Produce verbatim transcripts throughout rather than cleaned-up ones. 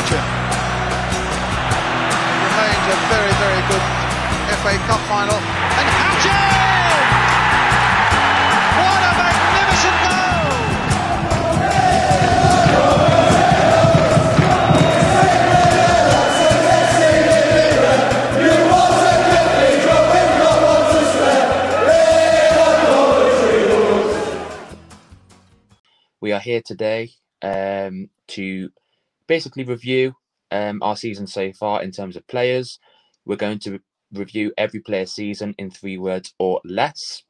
imagine. It remains a very, very good F A Cup final. And Haji! What a magnificent goal! We are here today um, to basically review um, our season so far in terms of players. We're going to re review every player's season in three words or less.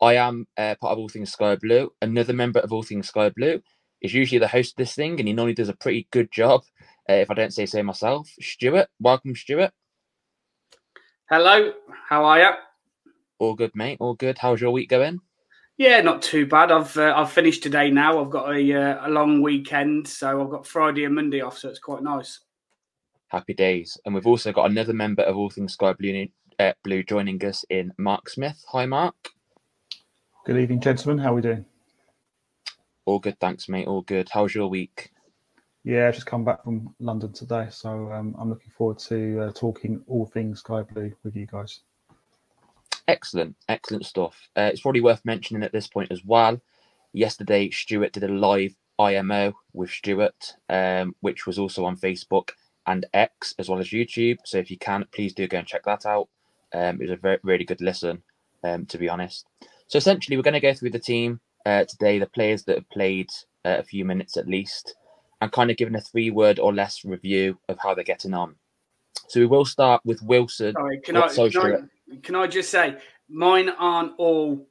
I am uh, part of All Things Sky Blue. Another member of All Things Sky Blue is usually the host of this thing, and he normally does a pretty good job, uh, if I don't say so myself. Stuart, welcome, Stuart. Hello, how are you? All good, mate, all good. How's your week going? Yeah, not too bad. I've uh, I've finished today now. I've got a uh, a long weekend, so I've got Friday and Monday off, so it's quite nice. Happy days. And we've also got another member of All Things Sky Blue, uh, Blue joining us in Mark Smith. Hi, Mark. Good evening, gentlemen. How are we doing? All good, thanks, mate. All good. How's your week? Yeah, I've just come back from London today, so um, I'm looking forward to uh, talking All Things Sky Blue with you guys. Excellent, excellent stuff. Uh, it's probably worth mentioning at this point as well. Yesterday, Stuart did a live I M O with Stuart, um, which was also on Facebook and X as well as YouTube. So if you can, please do go and check that out. Um, it was a very, really good listen, um, to be honest. So essentially, we're going to go through the team uh, today, the players that have played uh, a few minutes at least, and kind of giving a three-word or less review of how they're getting on. So we will start with Wilson. Sorry, can I, so can I, can I just say, mine aren't all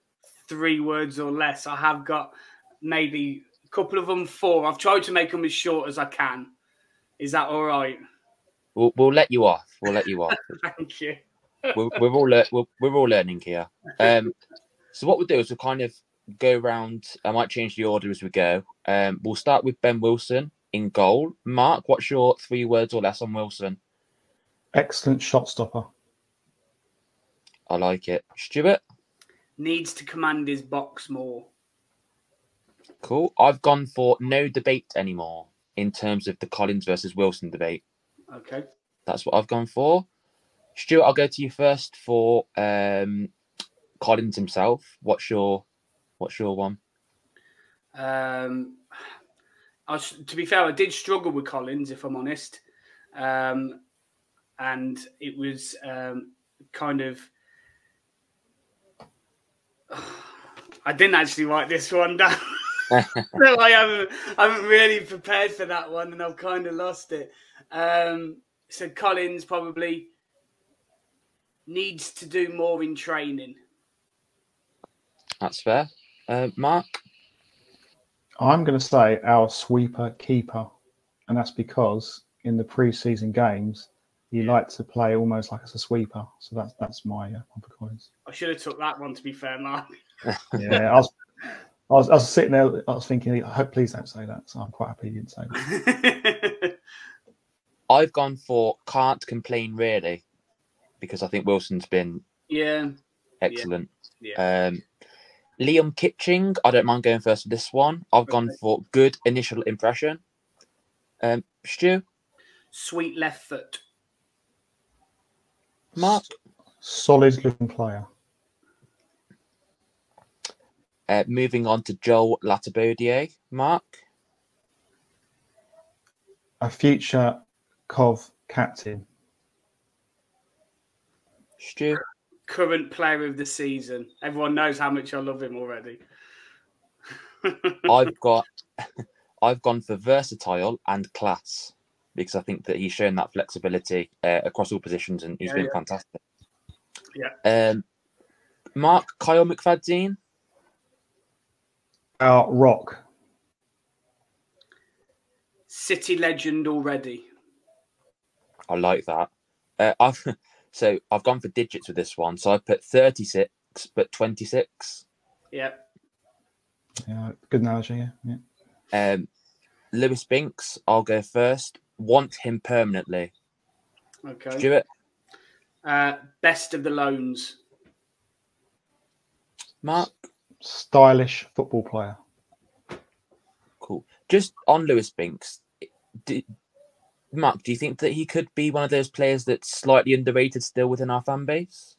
three words or less. I have got maybe a couple of them four. I've tried to make them as short as I can. Is that all right? We'll, we'll let you off. We'll let you off. Thank you. We're, we're, all le we're, we're all learning here. Um, so what we'll do is we'll kind of go round. I might change the order as we go. Um, we'll start with Ben Wilson in goal. Mark, what's your three words or less on Wilson? Excellent shot stopper. I like it. Stuart? Needs to command his box more. Cool. I've gone for no debate anymore in terms of the Collins versus Wilson debate. Okay. That's what I've gone for. Stuart, I'll go to you first for um, Collins himself. What's your, what's your one? Um, I, to be fair, I did struggle with Collins, if I'm honest. Um And it was um, kind of... I didn't actually write this one down. So I haven't, I haven't really prepared for that one, and I've kind of lost it. Um, so Collins probably needs to do more in training. That's fair. Uh, Mark? I'm going to say our sweeper-keeper, and that's because in the pre-season games... You like to play almost like as a sweeper, so that's that's my uh, coins. I should have took that one, to be fair, Mark. Yeah, I was, I was, I was sitting there, I was thinking, I hope please don't say that. So I'm quite happy you didn't say that. I've gone for can't complain really, because I think Wilson's been yeah excellent. Yeah. Yeah. Um, Liam Kitching, I don't mind going first for this one. I've okay. gone for good initial impression. Um, Stu, sweet left foot. Mark? Solid looking player. Uh, moving on to Joel Latabodier. Mark? A future Cov captain. Stu? Current player of the season. Everyone knows how much I love him already. I've got, I've gone for versatile and class, because I think that he's shown that flexibility uh, across all positions, and he's yeah, been yeah. fantastic. Yeah. Um, Mark, Kyle McFadzean? Our uh, rock. City legend already. I like that. Uh, I've, so I've gone for digits with this one. So I put thirty-six, but twenty-six. Yeah. Yeah, good analogy, yeah. yeah. Um, Lewis Binks, I'll go first. Want him permanently. Okay. Stuart? Uh, best of the loans. Mark? Stylish football player. Cool. Just on Lewis Binks, do, Mark, do you think that he could be one of those players that's slightly underrated still within our fan base?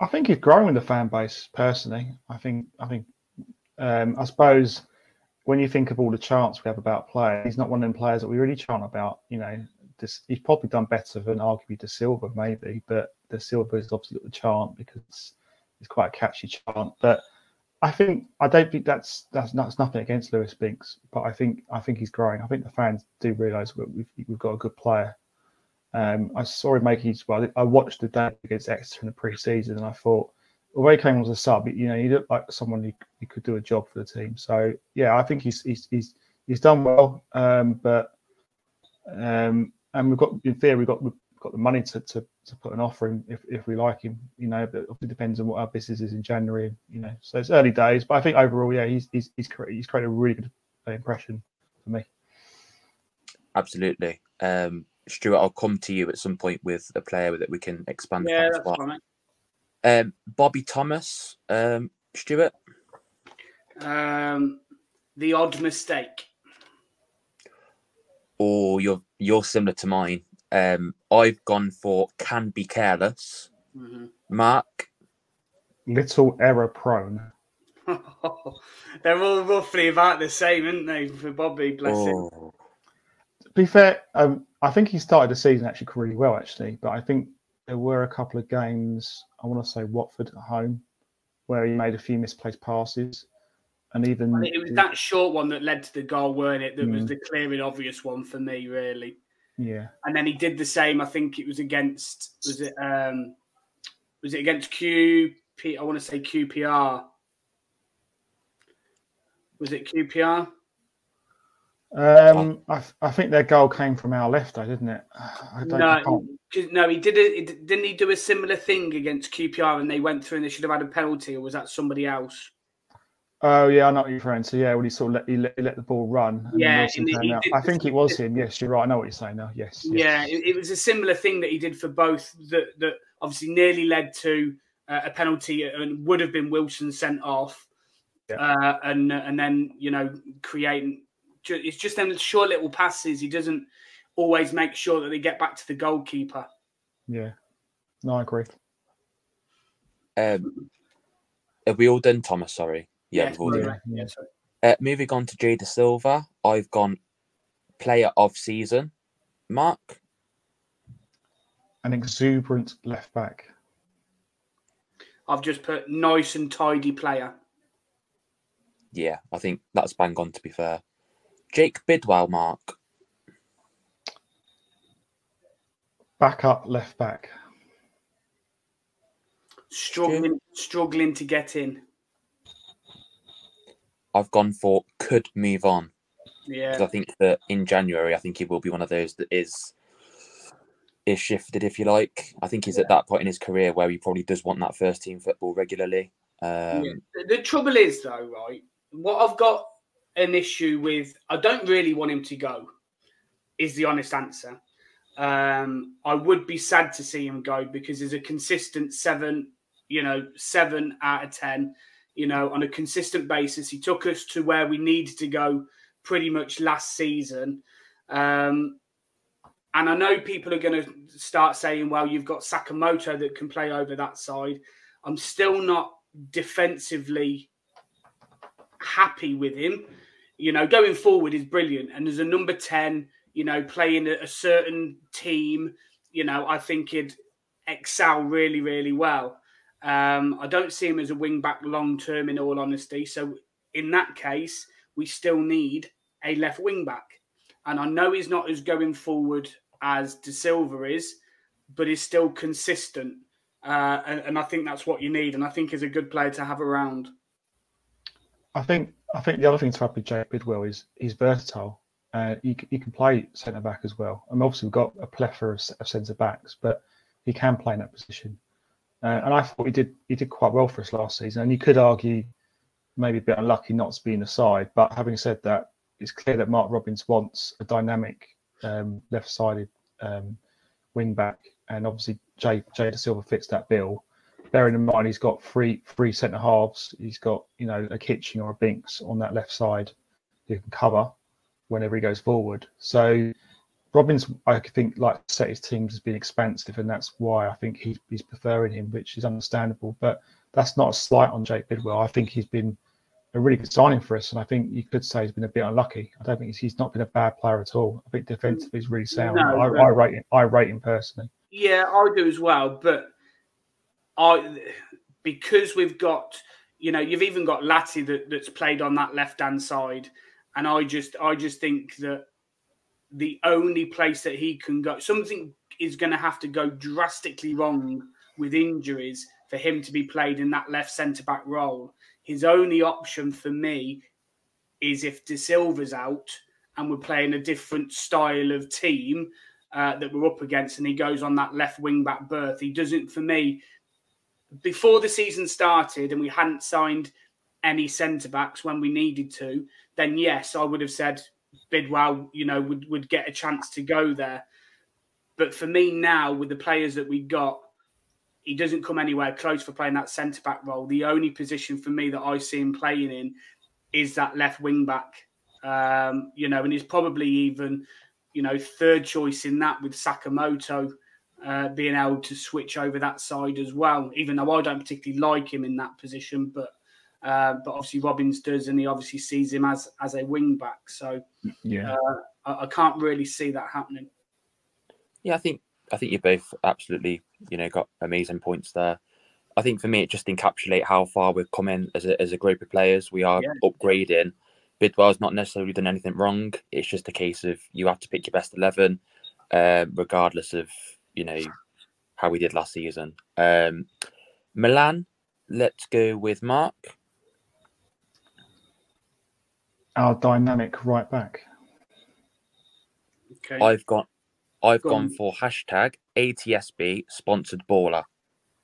I think he's growing the fan base personally. I think, I think, um, I suppose when you think of all the chants we have about players, he's not one of them players that we really chant about. You know, this, he's probably done better than arguably Dasilva, maybe, but Dasilva has obviously got the chant because it's, it's quite a catchy chant. But I think, I don't think that's that's, that's nothing against Lewis Binks, but I think I think he's growing. I think the fans do realise we've we've got a good player. Um, I saw him make his. Well, I watched the day against Exeter in the pre-season, and I thought, although he came on as a sub, you know, he looked like someone who, who could do a job for the team. So yeah, I think he's he's he's, he's done well. Um, but um, and we've got in theory we've got we've got the money to to, to put an offer in if, if we like him, you know. But it depends on what our business is in January, you know. So it's early days, but I think overall, yeah, he's he's he's created, he's created a really good impression for me. Absolutely. Um, Stuart, I'll come to you at some point with a player that we can expand yeah, upon as well. Um, Bobby Thomas, um, Stuart? Um, the odd mistake. Oh, you're you're similar to mine. Um, I've gone for can be careless. Mm-hmm. Mark? Little error prone. They're all roughly about the same, aren't they, for Bobby, bless him. Oh. To be fair, um, I think he started the season actually really well, actually. But I think there were a couple of games, I want to say Watford at home, where he made a few misplaced passes. And even... I mean, it was that short one that led to the goal, weren't it? That mm. was the clear and obvious one for me, really. Yeah. And then he did the same, I think it was against... Was it um, was it against Q P... I want to say Q P R. Was it Q P R? Um, I, I think their goal came from our left, eye, didn't it? I don't, no, I no, he did it. Didn't he do a similar thing against Q P R and they went through and they should have had a penalty, or was that somebody else? Oh yeah, I know what you're referring to. Yeah, when he sort of let, he let, he let the ball run. And yeah, and he, he did, I think it was him. Yes, you're right. I know what you're saying now. Yes. yes. Yeah, it, it was a similar thing that he did for both. That that obviously nearly led to uh, a penalty and would have been Wilson sent off, yeah. uh, and and then you know creating. It's just them short little passes. He doesn't always make sure that they get back to the goalkeeper. Yeah, no, I agree. Um, have we all done Thomas? Sorry, yeah, yeah we've all done. Yeah, uh, moving on to Jay Dasilva, I've gone player of season. Mark, an exuberant left back. I've just put nice and tidy player. Yeah, I think that's bang on. To be fair. Jake Bidwell, Mark. Back up, left back. Struggling, Jim. struggling to get in. I've gone for could move on. Yeah. Because I think that in January, I think he will be one of those that is is shifted, if you like. I think he's yeah. at that point in his career where he probably does want that first team football regularly. Um, yeah. the, the trouble is, though, right, what I've got an issue with, I don't really want him to go, is the honest answer. Um, I would be sad to see him go because there's a consistent seven, you know, seven out of ten, you know, on a consistent basis. He took us to where we needed to go pretty much last season. Um, and I know people are going to start saying, well, you've got Sakamoto that can play over that side. I'm still not defensively happy with him. You know, going forward is brilliant. And as a number ten, you know, playing a certain team, you know, I think he'd excel really, really well. Um, I don't see him as a wing-back long-term, in all honesty. So in that case, we still need a left wing-back. And I know he's not as going forward as Dasilva is, but he's still consistent. Uh, and, and I think that's what you need. And I think he's a good player to have around. I think I think the other thing to happen with Jake Bidwell is he's versatile. Uh, he he can play centre back as well. And obviously we've got a plethora of, of centre backs, but he can play in that position. Uh, and I thought he did he did quite well for us last season. And you could argue maybe a bit unlucky not to be in the side. But having said that, it's clear that Mark Robins wants a dynamic um, left-sided um, wing back, and obviously Jay Jay Dasilva fits that bill. Bearing in mind he's got three three centre halves, he's got you know a Kitching or a Binks on that left side who can cover, whenever he goes forward. So Robins, I think, like to set his teams as being expansive, and that's why I think he, he's preferring him, which is understandable. But that's not a slight on Jake Bidwell. I think he's been a really good signing for us, and I think you could say he's been a bit unlucky. I don't think he's, he's not been a bad player at all. I think defensively he's really sound. No, I, I rate him. I rate him personally. Yeah, I do as well. But I, because we've got, you know, you've even got Laty that, that's played on that left hand side, and I just, I just think that the only place that he can go, something is going to have to go drastically wrong with injuries for him to be played in that left centre-back role. His only option for me is if Dasilva's out and we're playing a different style of team uh, that we're up against, and he goes on that left wing-back berth. He doesn't, for me, before the season started and we hadn't signed any centre-backs when we needed to, then yes, I would have said Bidwell, you know, would, would get a chance to go there. But for me now, with the players that we got, he doesn't come anywhere close for playing that centre-back role. The only position for me that I see him playing in is that left wing-back, um, you know, and he's probably even, you know, third choice in that, with Sakamoto uh, being able to switch over that side as well, even though I don't particularly like him in that position. But Uh, but obviously Robins does, and he obviously sees him as as a wing back. So yeah, uh, I, I can't really see that happening. Yeah, I think I think you both absolutely, you know, got amazing points there. I think for me, it just encapsulates how far we've come in as a as a group of players. We are yeah. upgrading. Bidwell's not necessarily done anything wrong. It's just a case of you have to pick your best eleven, uh, regardless of, you know, how we did last season. Um, Milan, let's go with Mark. Our dynamic right back. Okay. I've got, I've Go gone on. for hashtag A T S B sponsored baller.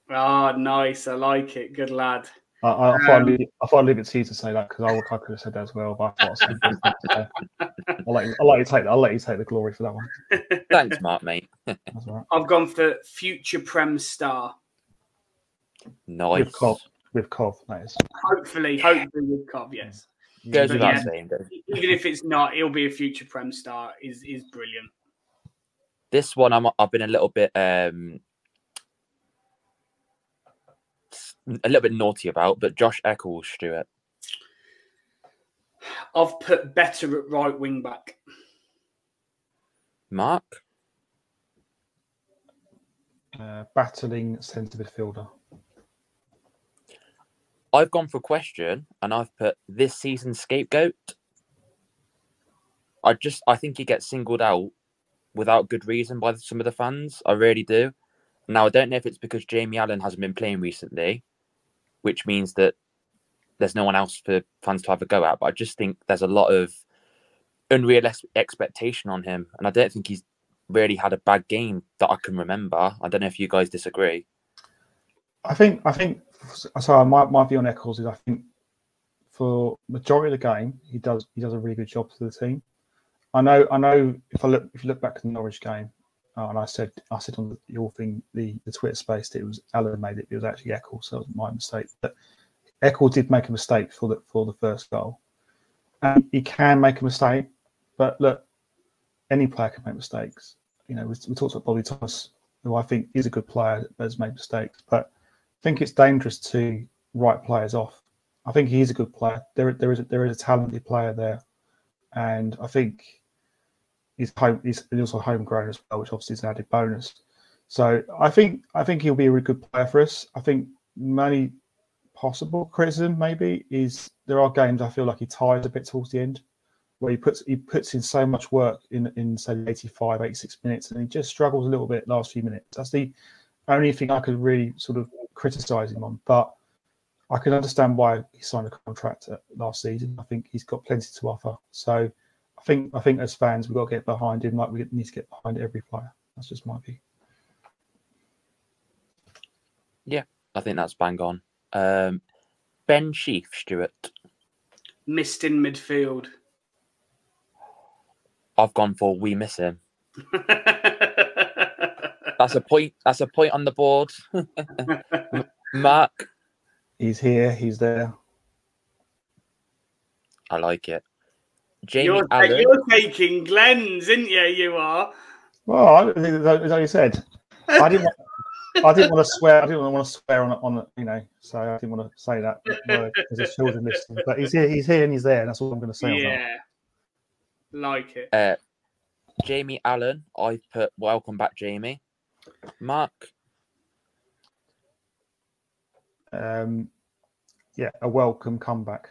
Ah, oh, nice. I like it. Good lad. I, I, um, I, thought, I'd leave, I thought I'd leave it to you to say that, because I, I could have said that as well. But I thought I I'll, let you, I'll let you take that. I'll let you take the glory for that one. Thanks, Mark, mate. That's all right. I've gone for future Prem star. Nice. With Cobb. With Cobb, that is. Hopefully, hopefully with Cobb, yes. Goes without saying, doesn't it? Even if it's not, he'll be a future Prem star. Is is brilliant. This one, I'm, I've been a little bit, um, a little bit naughty about, but Josh Eccles, Stuart. I've put better at right wing back. Mark, uh, battling centre midfielder. I've gone for a question, and I've put this season's scapegoat. I just, I think he gets singled out without good reason by some of the fans. I really do. Now, I don't know if it's because Jamie Allen hasn't been playing recently, which means that there's no one else for fans to have a go at. But I just think there's a lot of unreal expectation on him, and I don't think he's really had a bad game that I can remember. I don't know if you guys disagree. I think, I think, so my, my view on Eccles is I think for majority of the game he does he does a really good job for the team. I know I know if I look if you look back at the Norwich game, uh, and I said I said on the all thing the, the Twitter space that it was Alan made it, it was actually Eccles, so it was my mistake. But Eccles did make a mistake for the for the first goal, and he can make a mistake. But look, any player can make mistakes. You know, we, we talked about Bobby Thomas, who I think is a good player but has made mistakes, but I think it's dangerous to write players off. I think he's a good player. There, there is a, there is a talented player there, and I think he's home. He's also homegrown as well, which obviously is an added bonus. So I think I think he'll be a really good player for us. I think many possible criticism maybe is there are games I feel like he tires a bit towards the end, where he puts he puts in so much work in in say eighty-five, eighty-six minutes, and he just struggles a little bit last few minutes. That's the only thing I could really sort of criticise him on, but I can understand why he signed a contract last season. I think he's got plenty to offer. So I think I think as fans we've got to get behind him, like we need to get behind every player. That's just my view. Yeah, I think that's bang on. Um, Ben Sheaf, Stuart. Missed in midfield. I've gone for we miss him. That's a point. That's a point on the board. Mark. He's here. He's there. I like it. Jamie you're, Allen. You're taking Glenn's, isn't you? You are. Well, I don't think that was what you said. I didn't. Want, I didn't want to swear. I didn't want to swear on on you know. So I didn't want to say that because there's children listening. But he's here. He's here and he's there. And that's all I'm going to say. Yeah, on that. Like it. Uh, Jamie Allen, I put welcome back, Jamie. Mark. Um, yeah, a welcome comeback.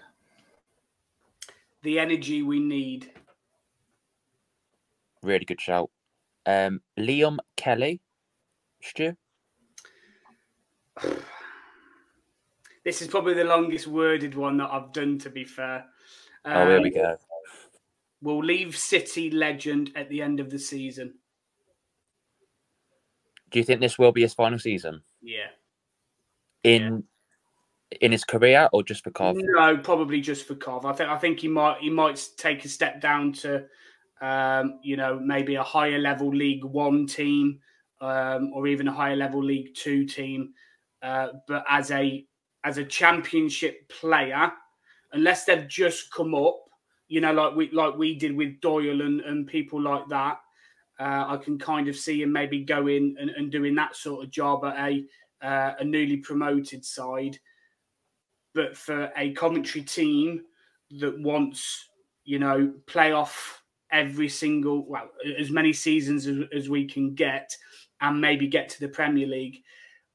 The energy we need. Really good shout. Um, Liam Kelly, Stu. This is probably the longest worded one that I've done, to be fair. Um, oh, here we go. We'll leave City legend at the end of the season. Do you think this will be his final season? Yeah. In yeah. in his career or just for Cov? No, probably just for Cov. I think I think he might he might take a step down to um, you know, maybe a higher level League One team, um, or even a higher level League Two team. Uh, but as a as a Championship player, unless they've just come up, you know, like we like we did with Doyle and, and people like that, uh, I can kind of see him maybe going and, and doing that sort of job at a Uh, a newly promoted side. But for a Coventry team that wants, you know, playoff every single, well, as many seasons as, as we can get and maybe get to the Premier League,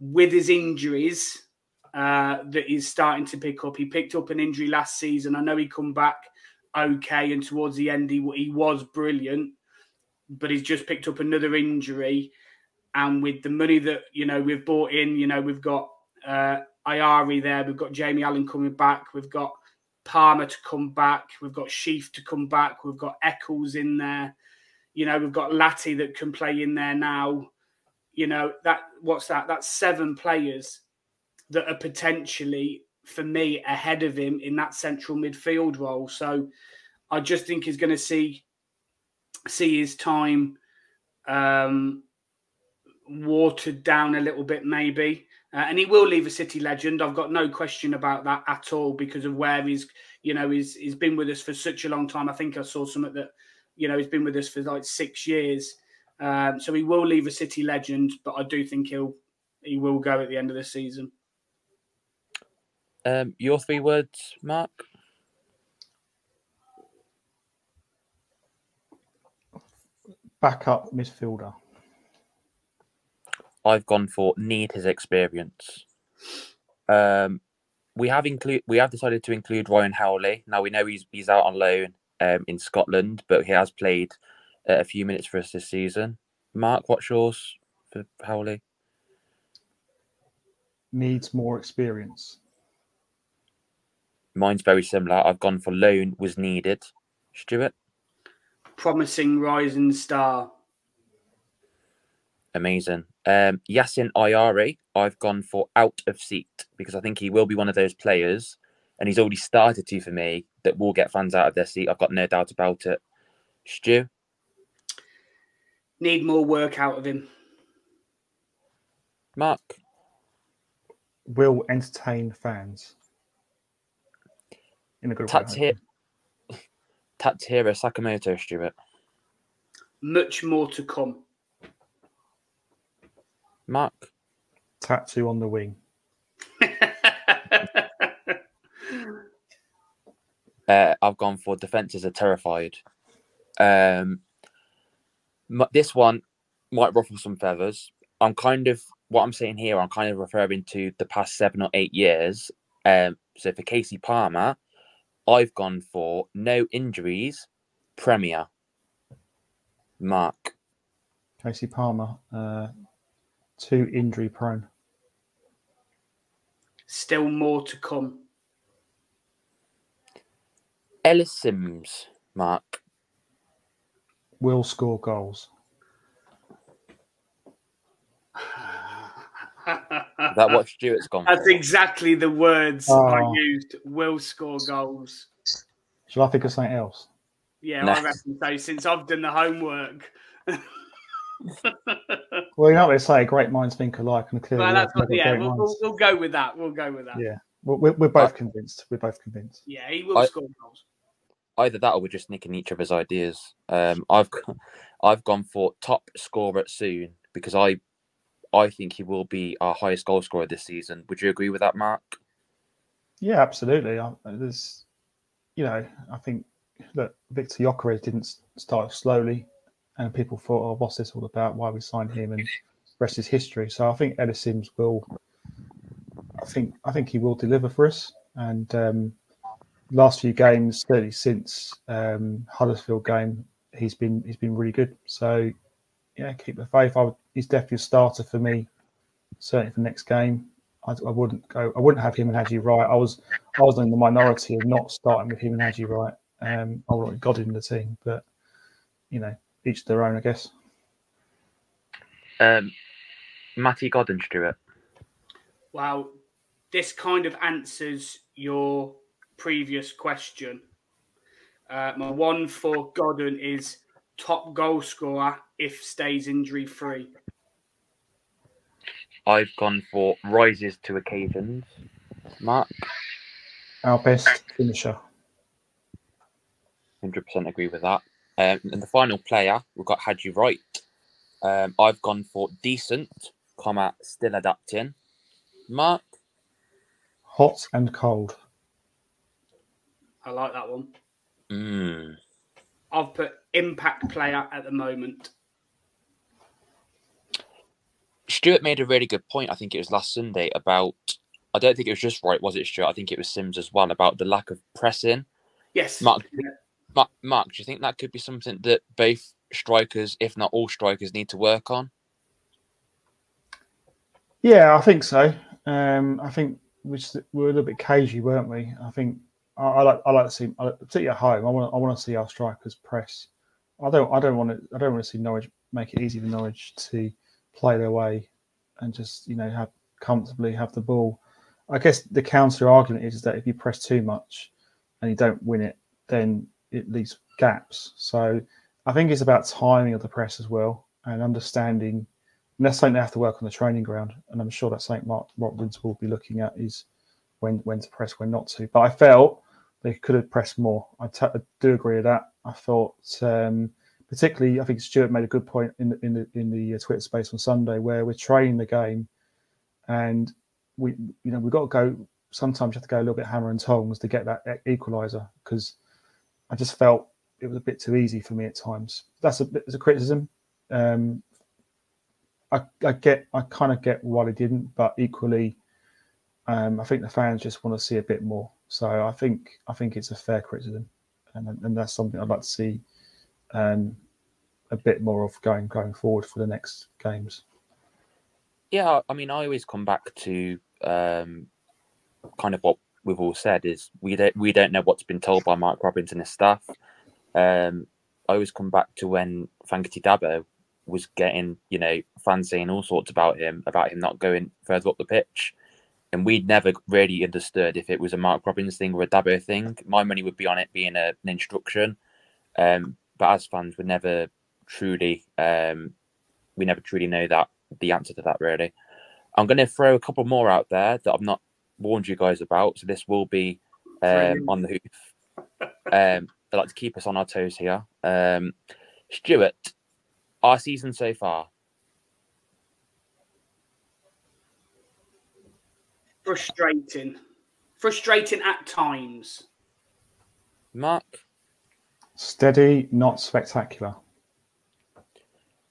with his injuries uh, that he's starting to pick up. He picked up an injury last season. I know he come back okay, and towards the end he, he was brilliant, but he's just picked up another injury. And with the money that, you know, we've bought in, you know, we've got uh, Ayari there. We've got Jamie Allen coming back. We've got Palmer to come back. We've got Sheaf to come back. We've got Eccles in there. You know, we've got Latty that can play in there now. You know, that what's that? That's seven players that are potentially, for me, ahead of him in that central midfield role. So I just think he's going to see, see his time... Um, watered down a little bit, maybe. Uh, and he will leave a City legend. I've got no question about that at all because of where he's, you know, he's, he's been with us for such a long time. I think I saw something that, you know, he's been with us for like six years. Um, so he will leave a City legend, but I do think he'll, he will go at the end of the season. Um, your three words, Mark? Backup midfielder. I've gone for need his experience. Um, we have include we have decided to include Ryan Howley. Now we know he's he's out on loan um, in Scotland, but he has played uh, a few minutes for us this season. Mark, what's yours for Howley? Needs more experience. Mine's very similar. I've gone for loan was needed. Stuart, promising rising star. Amazing. Um, Yasin Ayari, I've gone for out of seat because I think he will be one of those players, and he's already started to for me, that will get fans out of their seat. I've got no doubt about it. Stu? Need more work out of him. Mark? Will entertain fans. In a good way. Tatsira Sakamoto, Stuart. Much more to come. Mark? Tattoo on the wing. uh, I've gone for defences are terrified. Um, this one might ruffle some feathers. I'm kind of, what I'm saying here, I'm kind of referring to the past seven or eight years. Um, so for Casey Palmer, I've gone for no injuries, Premier. Mark? Casey Palmer, uh... too injury prone. Still more to come. Ellis Simms, Mark. Will score goals. That what Stuart's gone That's for. Exactly the words oh. I used. Will score goals. Shall I think of something else? Yeah, no. I reckon so, since I've done the homework. Well, you know what they say, great minds think alike, and clearly well, that's what, yeah, we'll, we'll, we'll go with that. We'll go with that. Yeah, we're, we're both I, convinced. We're both convinced. Yeah, he will I, score goals. either that or we're just nicking each other's ideas. Um, I've I've gone for top scorer soon because I I think he will be our highest goal scorer this season. Would you agree with that, Mark? Yeah, absolutely. I, there's, you know, I think that Victor Gyökeres didn't start slowly, and people thought, "Oh, what's this all about? Why we signed him?" And the rest is history. So I think Ellis Simms will. I think I think he will deliver for us. And um, last few games, certainly since um, Huddersfield game, he's been he's been really good. So yeah, keep the faith. I would, he's definitely a starter for me, certainly for the next game. I, I wouldn't go. I wouldn't have him and Haji Wright. I was I was in the minority of not starting with him and Haji Wright. Um, I would have got him in the team, but you know, each their own, I guess. Um, Matty Godden, Stuart. Wow. This kind of answers your previous question. Uh, my one for Godden is top goal scorer if stays injury free. I've gone for rises to occasions. Mark? Our best finisher. one hundred percent agree with that. Um, and the final player, we've got Haji Wright. Um, I've gone for decent, comma, still adapting. Mark? Hot and cold. I like that one. Mm. I've put impact player at the moment. Stuart made a really good point, I think it was last Sunday, about... I don't think it was just Wright, was it, Stuart? I think it was Simms as well, about the lack of pressing. Yes. Mark, yeah. Mark, Mark, do you think that could be something that both strikers, if not all strikers, need to work on? Yeah, I think so. Um, I think... We were a little bit cagey, weren't we? I think I, I like I like to see, I, particularly at home. I want I want to see our strikers press. I don't I don't want to I don't want to see Norwich make it easy for Norwich to play their way and just, you know, have comfortably have the ball. I guess the counter argument is that if you press too much and you don't win it, then it leaves gaps. So I think it's about timing of the press as well and understanding. And that's something they have to work on the training ground. And I'm sure that's something Mark Robins will be looking at, is when when to press, when not to. But I felt they could have pressed more. I, t- I do agree with that. I thought, um, particularly, I think Stuart made a good point in the, in the, in the Twitter space on Sunday, where we're training the game and we, you know, we've got to go, sometimes you have to go a little bit hammer and tongs to get that equaliser, because I just felt it was a bit too easy for me at times. That's a bit of a criticism. Um, I, I get, I kind of get why they didn't, but equally, um, I think the fans just want to see a bit more. So I think, I think it's a fair criticism, and and that's something I'd like to see, um, a bit more of going going forward for the next games. Yeah, I mean, I always come back to um, kind of what we've all said is we don't we don't know what's been told by Mark Robins and his staff. Um, I always come back to when Fankaty Dabo was getting, you know, fans saying all sorts about him, about him not going further up the pitch. And we'd never really understood if it was a Mark Robins thing or a Dabo thing. My money would be on it being a, an instruction. Um, but as fans, we never truly, um, we never truly know that the answer to that, really. I'm going to throw a couple more out there that I've not warned you guys about. So this will be um, on the hoof. Um, I like to keep us on our toes here. Um, Stuart, our season so far? Frustrating. Frustrating at times. Mark? Steady, not spectacular.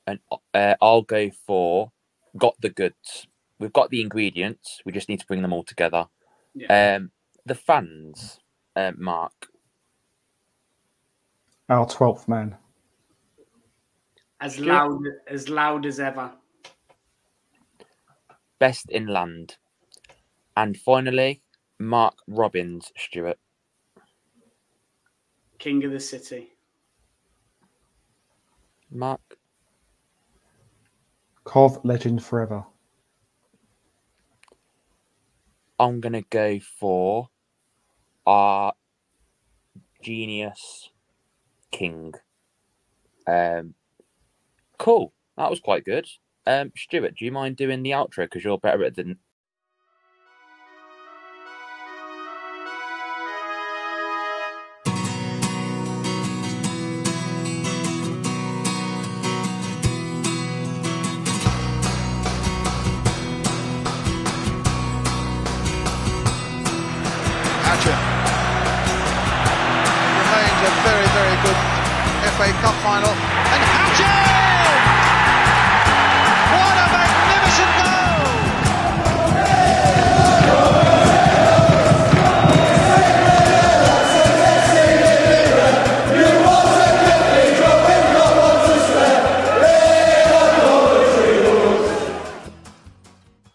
And uh, I'll go for got the goods. We've got the ingredients. We just need to bring them all together. Yeah. Um, the fans, uh, Mark? Our twelfth man. As loud, as loud as ever. Best in land. And finally, Mark Robins, Stuart. King of the city. Mark. Cov legend forever. I'm going to go for our genius king. Um, Cool. That was quite good. Um, Stuart, do you mind doing the outro? Because you're better at it than... matchup. It remains a very, very good F A Cup final. And Haji!